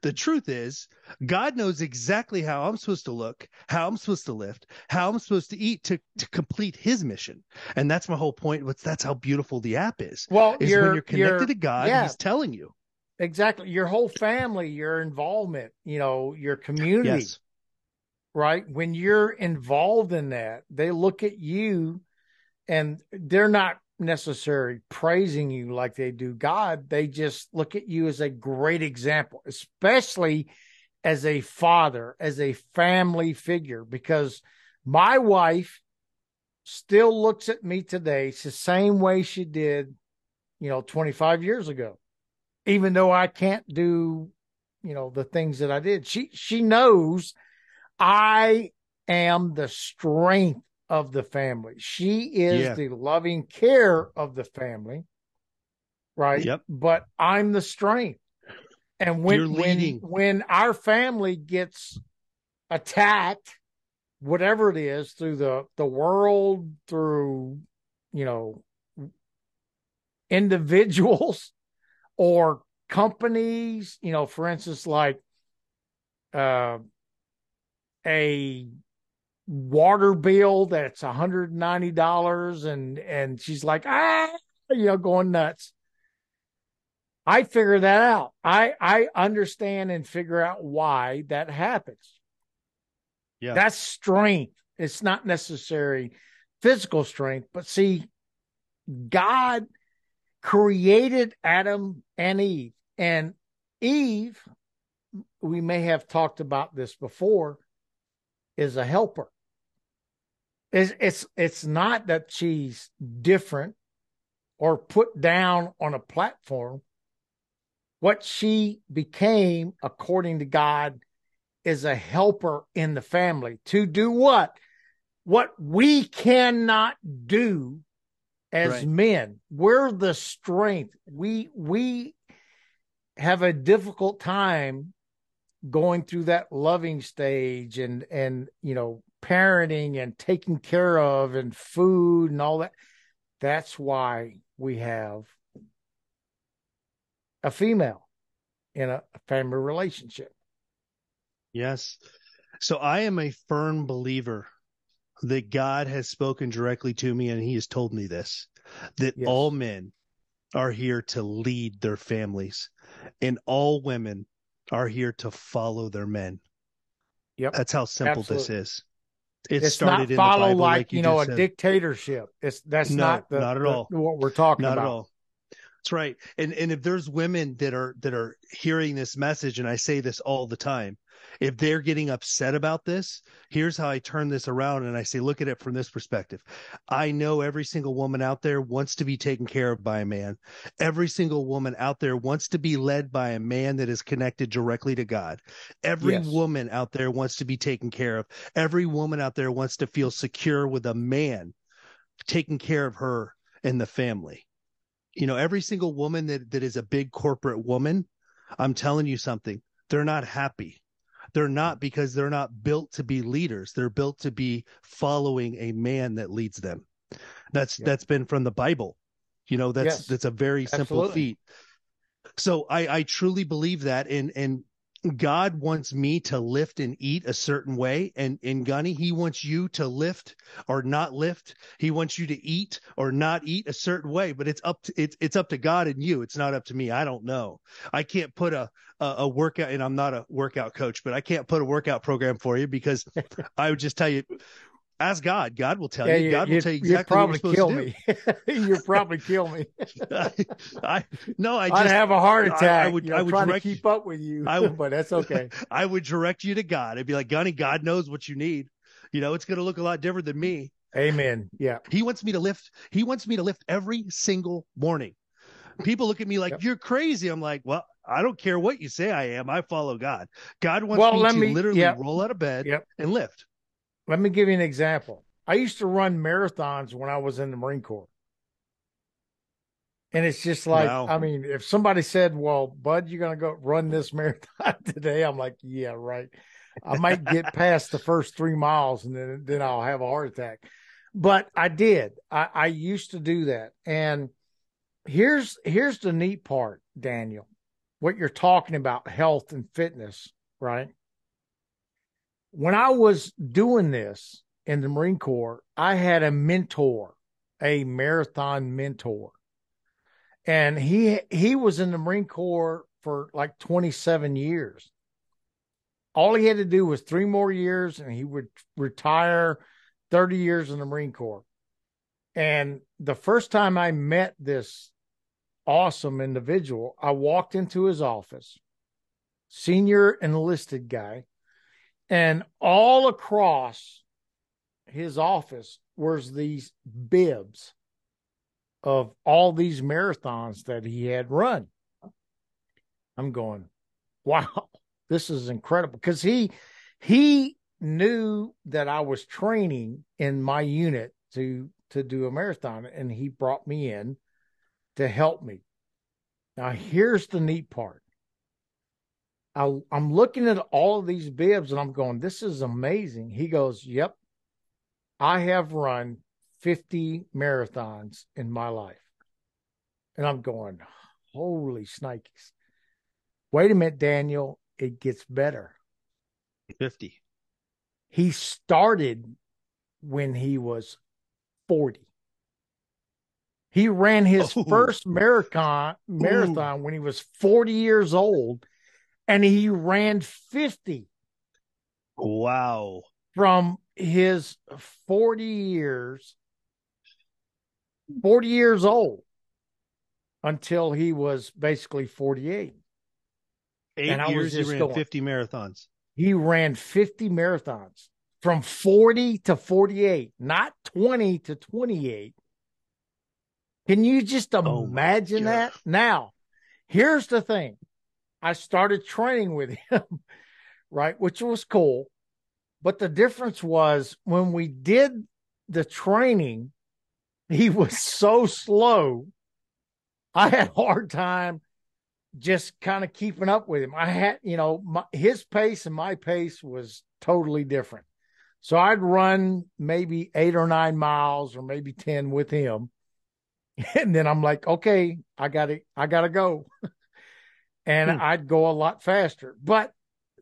the truth is, God knows exactly how I'm supposed to look, how I'm supposed to lift, how I'm supposed to eat to, to complete his mission. And that's my whole point. That's how beautiful the app is. Well, is you're, when you're connected you're, to God, yeah, he's telling you. Exactly. Your whole family, your involvement, you know, your community, yes. right? When you're involved in that, they look at you and they're not necessarily praising you like they do God. They just look at you as a great example, especially as a father, as a family figure, because my wife still looks at me today. It's the same way she did, you know, twenty-five years ago, even though I can't do, you know, the things that I did. She, she knows I am the strength of the family. She is yeah. the loving care of the family, right? Yep. But I'm the strength. And when when, when our family gets attacked, whatever it is, through the, the world, through, you know, individuals or companies, you know, for instance, like uh, a water bill that's one hundred ninety dollars, and and she's like, ah, you know, going nuts. I figure that out. I I understand and figure out why that happens. Yeah, that's strength. It's not necessary physical strength, but see, God created Adam and Eve, and Eve, we may have talked about this before, is a helper. It's, it's, it's not that she's different or put down on a platform. What she became, according to God, is a helper in the family to do what? What we cannot do as right. men. We're the strength. We, we have a difficult time going through that loving stage and, and, you know, parenting and taking care of and food and all that. That's why we have a female in a family relationship. Yes. So I am a firm believer that God has spoken directly to me, and he has told me this, that yes. all men are here to lead their families and all women are here to follow their men. Yep. That's how simple Absolutely. this is. It it's started not follow in the Bible, like, like you, you know, a said. dictatorship. It's that's no, not the, not at all the, what we're talking not about. At all. That's right. And and if there's women that are that are hearing this message, and I say this all the time, if they're getting upset about this, here's how I turn this around and I say, look at it from this perspective. I know every single woman out there wants to be taken care of by a man. Every single woman out there wants to be led by a man that is connected directly to God. Every yes. woman out there wants to be taken care of. Every woman out there wants to feel secure with a man taking care of her and the family. You know, every single woman that, that is a big corporate woman, I'm telling you something, they're not happy. They're not, because they're not built to be leaders. They're built to be following a man that leads them. That's, yeah. that's been from the Bible. You know, that's, yes. that's a very simple Absolutely. feat. So I, I truly believe that. And, and God wants me to lift and eat a certain way. And in Gunny, he wants you to lift or not lift. He wants you to eat or not eat a certain way, but it's up to, it's, it's up to God and you. It's not up to me. I don't know. I can't put a, a, a workout, and I'm not a workout coach, but I can't put a workout program for you, because I would just tell you, ask God. God will tell yeah, you. God you, will tell you exactly what you're supposed kill to do. Me. You'll probably kill me. I, I, no, I just, I'd have a heart attack. I, I would, you know, I would try direct, to keep up with you, I would, but that's okay. I would direct you to God. I'd be like, Gunny, God knows what you need. You know, it's going to look a lot different than me. Amen. Yeah. He wants me to lift. He wants me to lift every single morning. People look at me like, yep. you're crazy. I'm like, well, I don't care what you say I am. I follow God. God wants well, me let to me, literally yep. roll out of bed yep. and lift. Let me give you an example. I used to run marathons when I was in the Marine Corps. And it's just like, wow. I mean, if somebody said, well, Bud, you're going to go run this marathon today. I'm like, yeah, right. I might get past the first three miles and then, then I'll have a heart attack. But I did. I, I used to do that. And here's, here's the neat part, Daniel, what you're talking about, health and fitness, right? When I was doing this in the Marine Corps, I had a mentor, a marathon mentor. And he he was in the Marine Corps for like twenty-seven years. All he had to do was three more years and he would retire, thirty years in the Marine Corps. And the first time I met this awesome individual, I walked into his office, senior enlisted guy. And all across his office was these bibs of all these marathons that he had run. I'm going, wow, this is incredible. Because he he knew that I was training in my unit to, to do a marathon, and he brought me in to help me. Now, here's the neat part. I, I'm looking at all of these bibs and I'm going, this is amazing. He goes, yep, I have run fifty marathons in my life. And I'm going, holy snikes. Wait a minute, Daniel, it gets better. fifty. He started when he was forty. He ran his oh. first marathon, marathon when he was forty years old. And he ran fifty. Wow. From his forty years, forty years old until he was basically forty-eight. Eight and I years was just he ran going, fifty marathons. He ran fifty marathons from forty to forty-eight, not twenty to twenty-eight. Can you just imagine oh that? Now, Here's the thing. I started training with him, right, which was cool. But the difference was when we did the training, he was so slow. I had a hard time just kind of keeping up with him. I had, you know, my, his pace and my pace was totally different. So I'd run maybe eight or nine miles or maybe ten with him. And then I'm like, okay, I gotta, I gotta go. And hmm. I'd go a lot faster. But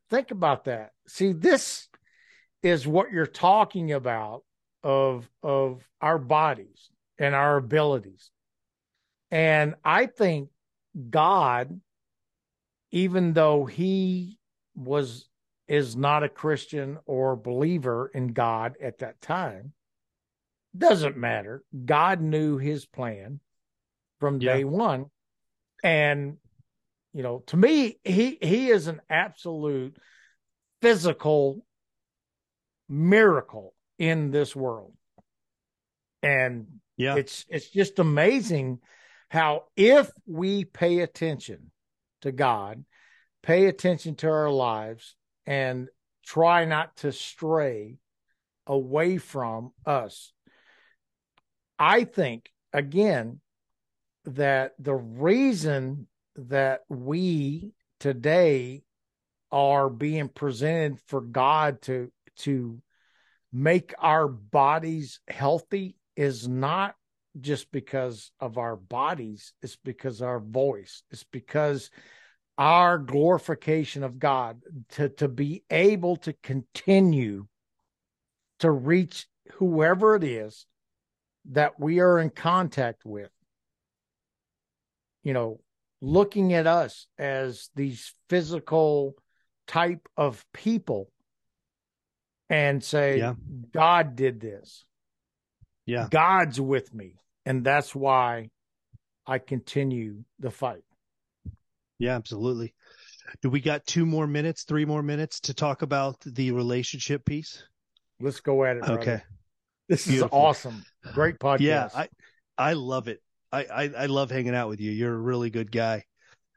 think about that. See, this is what you're talking about of, of our bodies and our abilities. And I think God, even though he was, is not a Christian or believer in God at that time, doesn't matter. God knew his plan from day yeah. one. And, you know, to me, he, he is an absolute physical miracle in this world. And yeah. it's, it's just amazing how, if we pay attention to God, pay attention to our lives, and try not to stray away from us, I think, again, that the reason that we today are being presented for God to, to make our bodies healthy is not just because of our bodies. It's because of our voice. It's because our glorification of God, to, to be able to continue to reach whoever it is that we are in contact with, you know, looking at us as these physical type of people and say, yeah. God did this. Yeah. God's with me. And that's why I continue the fight. Yeah, absolutely. Do we got two more minutes, three more minutes to talk about the relationship piece? Let's go at it. Brother. Okay. This Beautiful. Is awesome. Great podcast. Yeah, I, I love it. I, I, I love hanging out with you. You're a really good guy.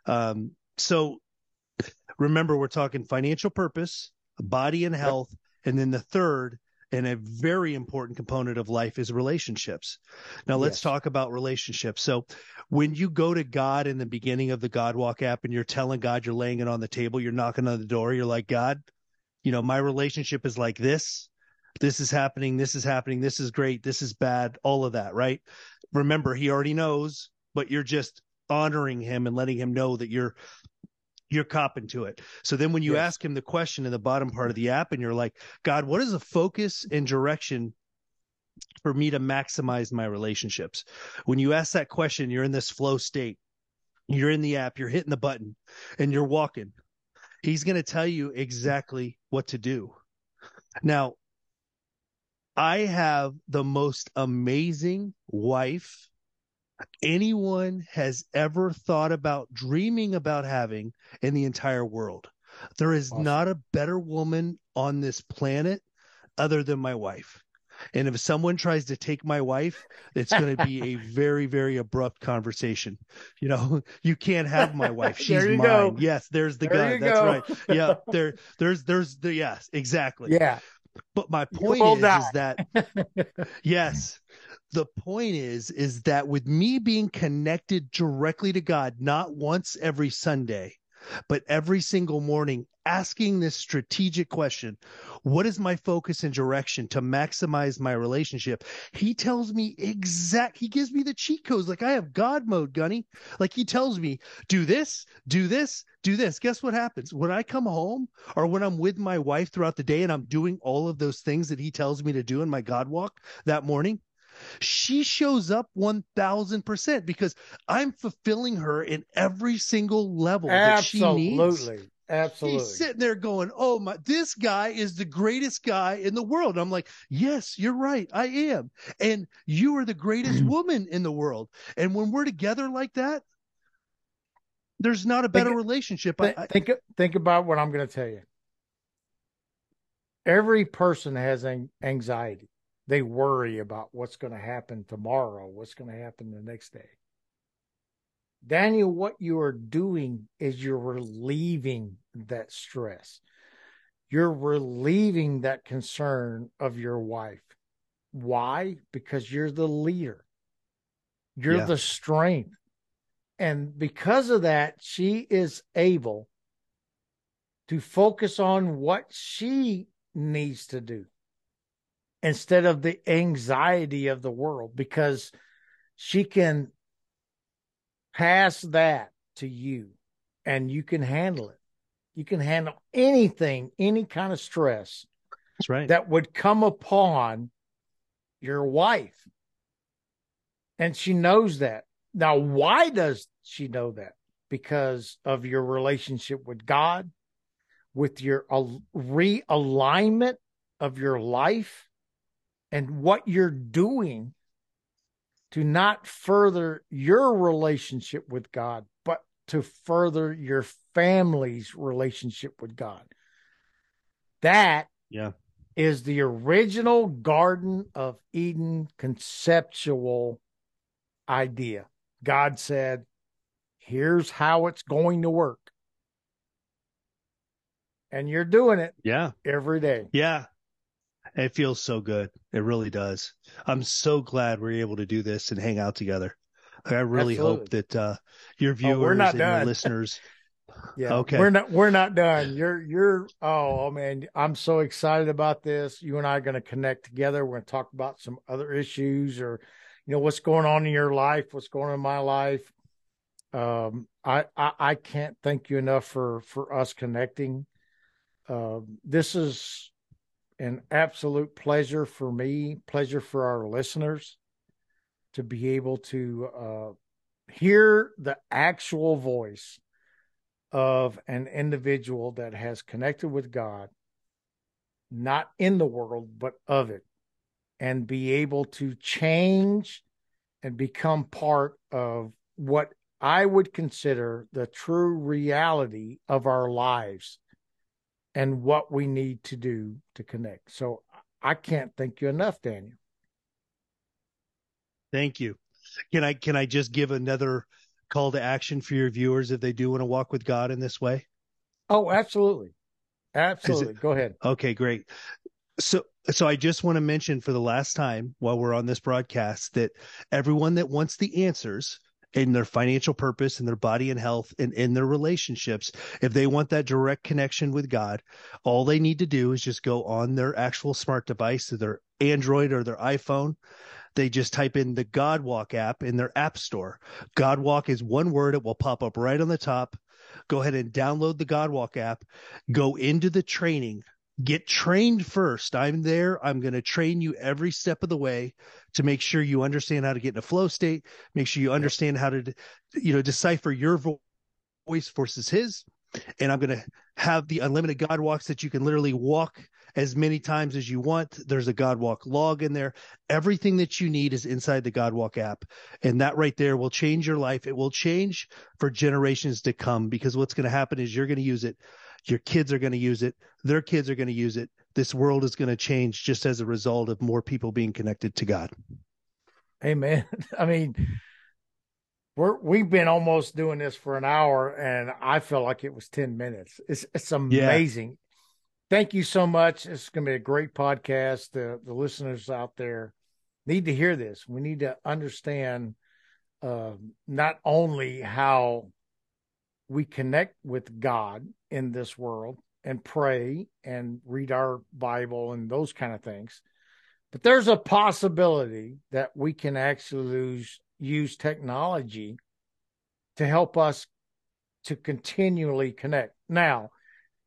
Um, so remember, we're talking financial purpose, body and health, and then the third and a very important component of life is relationships. Now let's yes. talk about relationships. So when you go to God in the beginning of the GodWalk app and you're telling God, you're laying it on the table, you're knocking on the door, you're like, God, you know, my relationship is like this. This is happening. This is happening. This is great. This is bad. All of that, right? Remember, he already knows, but you're just honoring him and letting him know that you're you're copping to it. So then when you yes. ask him the question in the bottom part of the app and you're like, God, what is the focus and direction for me to maximize my relationships? When you ask that question, you're in this flow state. You're in the app. You're hitting the button and you're walking. He's going to tell you exactly what to do. Now, I have the most amazing wife anyone has ever thought about dreaming about having in the entire world. There is awesome. Not a better woman on this planet other than my wife. And if someone tries to take my wife, it's going to be a very, very abrupt conversation. You know, you can't have my wife. She's mine. Go. Yes, there's the there gun. That's go. Right. Yeah, there, there's, there's the yes, exactly. Yeah. But my point is, is that, yes, the point is, is that with me being connected directly to God, not once every Sunday, but every single morning, asking this strategic question, what is my focus and direction to maximize my relationship? He tells me exact, he gives me the cheat codes. Like I have God mode, Gunny. Like he tells me, do this, do this, do this. Guess what happens? When I come home or when I'm with my wife throughout the day and I'm doing all of those things that he tells me to do in my God walk that morning, she shows up one thousand percent because I'm fulfilling her in every single level Absolutely. That she needs. Absolutely. He's sitting there going, oh my, this guy is the greatest guy in the world. I'm like, yes, you're right. I am. And you are the greatest woman in the world. And when we're together like that, there's not a better think, relationship. Th- I, think, think about what I'm going to tell you. Every person has an anxiety. They worry about what's going to happen tomorrow, what's going to happen the next day. Daniel, what you are doing is you're relieving that stress. You're relieving that concern of your wife. Why? Because you're the leader. You're yeah. the strength. And because of that, she is able to focus on what she needs to do instead of the anxiety of the world, because she can pass that to you and you can handle it. You can handle anything, any kind of stress That's right. that would come upon your wife. And she knows that. Now, why does she know that? Because of your relationship with God, with your realignment of your life, and what you're doing to not further your relationship with God, but to further your family's relationship with God. That yeah. is the original Garden of Eden conceptual idea. God said, here's how it's going to work. And you're doing it yeah. every day. Yeah. It feels so good. It really does. I'm so glad we're able to do this and hang out together. I really Absolutely. hope that uh, your viewers oh, we're not and done. your listeners. yeah. Okay. We're not, we're not done. You're, you're, oh man, I'm so excited about this. You and I are going to connect together. We're going to talk about some other issues, or, you know, what's going on in your life, what's going on in my life. Um, I, I, I can't thank you enough for, for us connecting. Uh, this is an absolute pleasure for me, pleasure for our listeners to be able to uh, hear the actual voice of an individual that has connected with God, not in the world, but of it, and be able to change and become part of what I would consider the true reality of our lives and what we need to do to connect. So I can't thank you enough, Daniel. Thank you. Can I, can I just give another call to action for your viewers if they do want to walk with God in this way? Oh, absolutely. Absolutely. Go ahead. Okay, great. So, so I just want to mention for the last time while we're on this broadcast that everyone that wants the answers in their financial purpose, in their body and health, and in their relationships, if they want that direct connection with God, all they need to do is just go on their actual smart device, their Android or their iPhone. They just type in the GodWalk app in their app store. GodWalk is one word. It will pop up right on the top. Go ahead and download the GodWalk app. Go into the training. Get trained first. I'm there. I'm going to train you every step of the way to make sure you understand how to get in a flow state. Make sure you understand how to, you know, decipher your voice versus his. And I'm going to have the unlimited God walks that you can literally walk as many times as you want. There's a God walk log in there. Everything that you need is inside the God walk app. And that right there will change your life. It will change for generations to come, because what's going to happen is you're going to use it. Your kids are going to use it. Their kids are going to use it. This world is going to change just as a result of more people being connected to God. Amen. I mean, we're, we've been almost doing this for an hour, and I feel like it was ten minutes. It's, it's amazing. Yeah. Thank you so much. It's going to be a great podcast. The, the listeners out there need to hear this. We need to understand uh, not only how we connect with God in this world and pray and read our Bible and those kind of things, but there's a possibility that we can actually use, use technology to help us to continually connect. Now,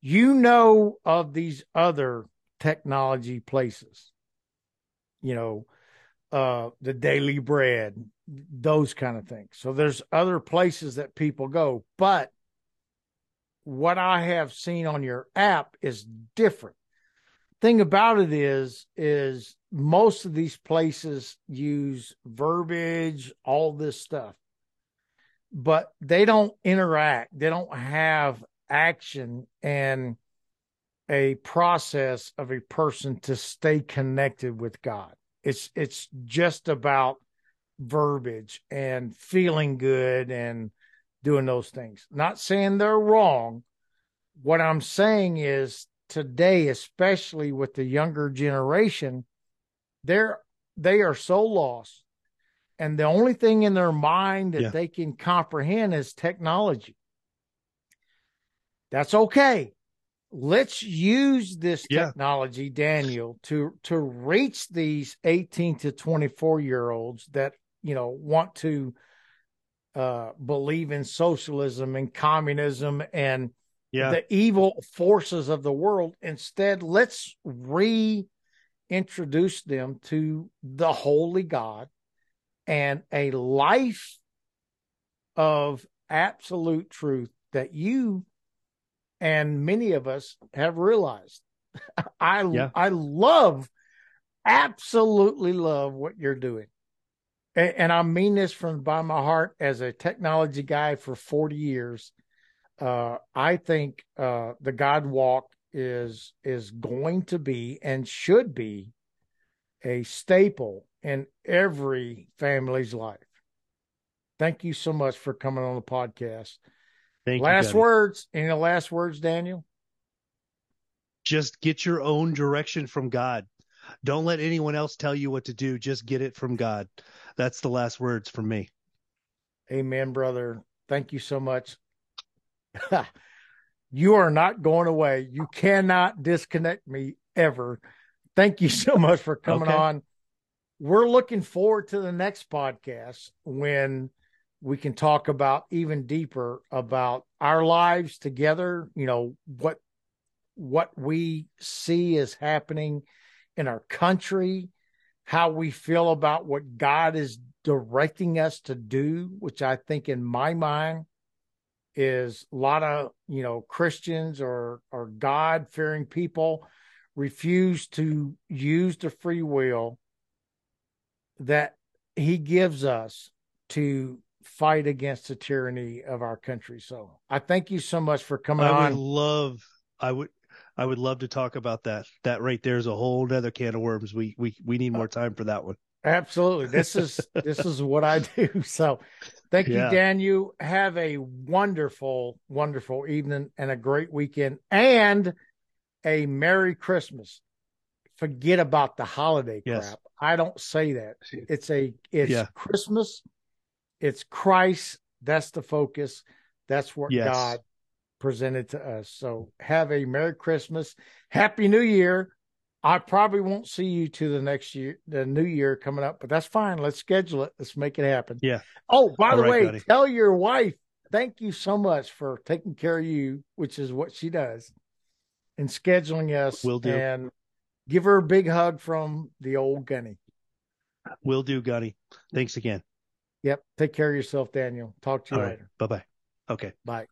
you know of these other technology places, you know, uh, the Daily Bread, those kind of things. So there's other places that people go, but what I have seen on your app is different. Thing about it is, is most of these places use verbiage, all this stuff, but they don't interact. They don't have action and a process of a person to stay connected with God. It's, it's just about verbiage and feeling good and doing those things. Not saying they're wrong. What I'm saying is today, especially with the younger generation, they're, they are so lost. And the only thing in their mind that yeah. they can comprehend is technology. That's okay. Let's use this yeah. technology, Daniel, to, to reach these eighteen to twenty-four year olds that, you know, want to uh, believe in socialism and communism and yeah. the evil forces of the world. Instead, let's reintroduce them to the holy God and a life of absolute truth that you and many of us have realized. I yeah. I love, absolutely love what you're doing. And, and I mean this from by my heart as a technology guy for forty years. Uh, I think uh, the Godwalk is, is going to be and should be a staple in every family's life. Thank you so much for coming on the podcast. Thank last you, words. Any last words, Daniel? Just get your own direction from God. Don't let anyone else tell you what to do. Just get it from God. That's the last words from me. Amen, brother. Thank you so much. You are not going away. You cannot disconnect me ever. Thank you so much for coming okay. on. We're looking forward to the next podcast when we can talk about even deeper about our lives together, you know, what what we see is happening in our country, how we feel about what God is directing us to do, which I think in my mind is a lot of, you know, Christians or, or God-fearing people refuse to use the free will that he gives us to fight against the tyranny of our country. So I thank you so much for coming on. I would love, I would, I would love to talk about that. That right there is a whole other can of worms. We, we, we need more time for that one. Absolutely. This is, this is what I do. So thank yeah. you, Daniel. Have a wonderful, wonderful evening and a great weekend and a Merry Christmas. Forget about the holiday crap. Yes. I don't say that. It's a, it's yeah. Christmas. It's Christ. That's the focus. That's what yes. God presented to us. So have a Merry Christmas. Happy New Year. I probably won't see you to the next year, the new year coming up, but that's fine. Let's schedule it. Let's make it happen. Yeah. Oh, by All the right, way, buddy. Tell your wife, thank you so much for taking care of you, which is what she does, and scheduling us. Will do. And give her a big hug from the old Gunny. Will do, Gunny. Thanks again. Yep. Take care of yourself, Daniel. Talk to you All later. Right. Bye-bye. Okay. Bye.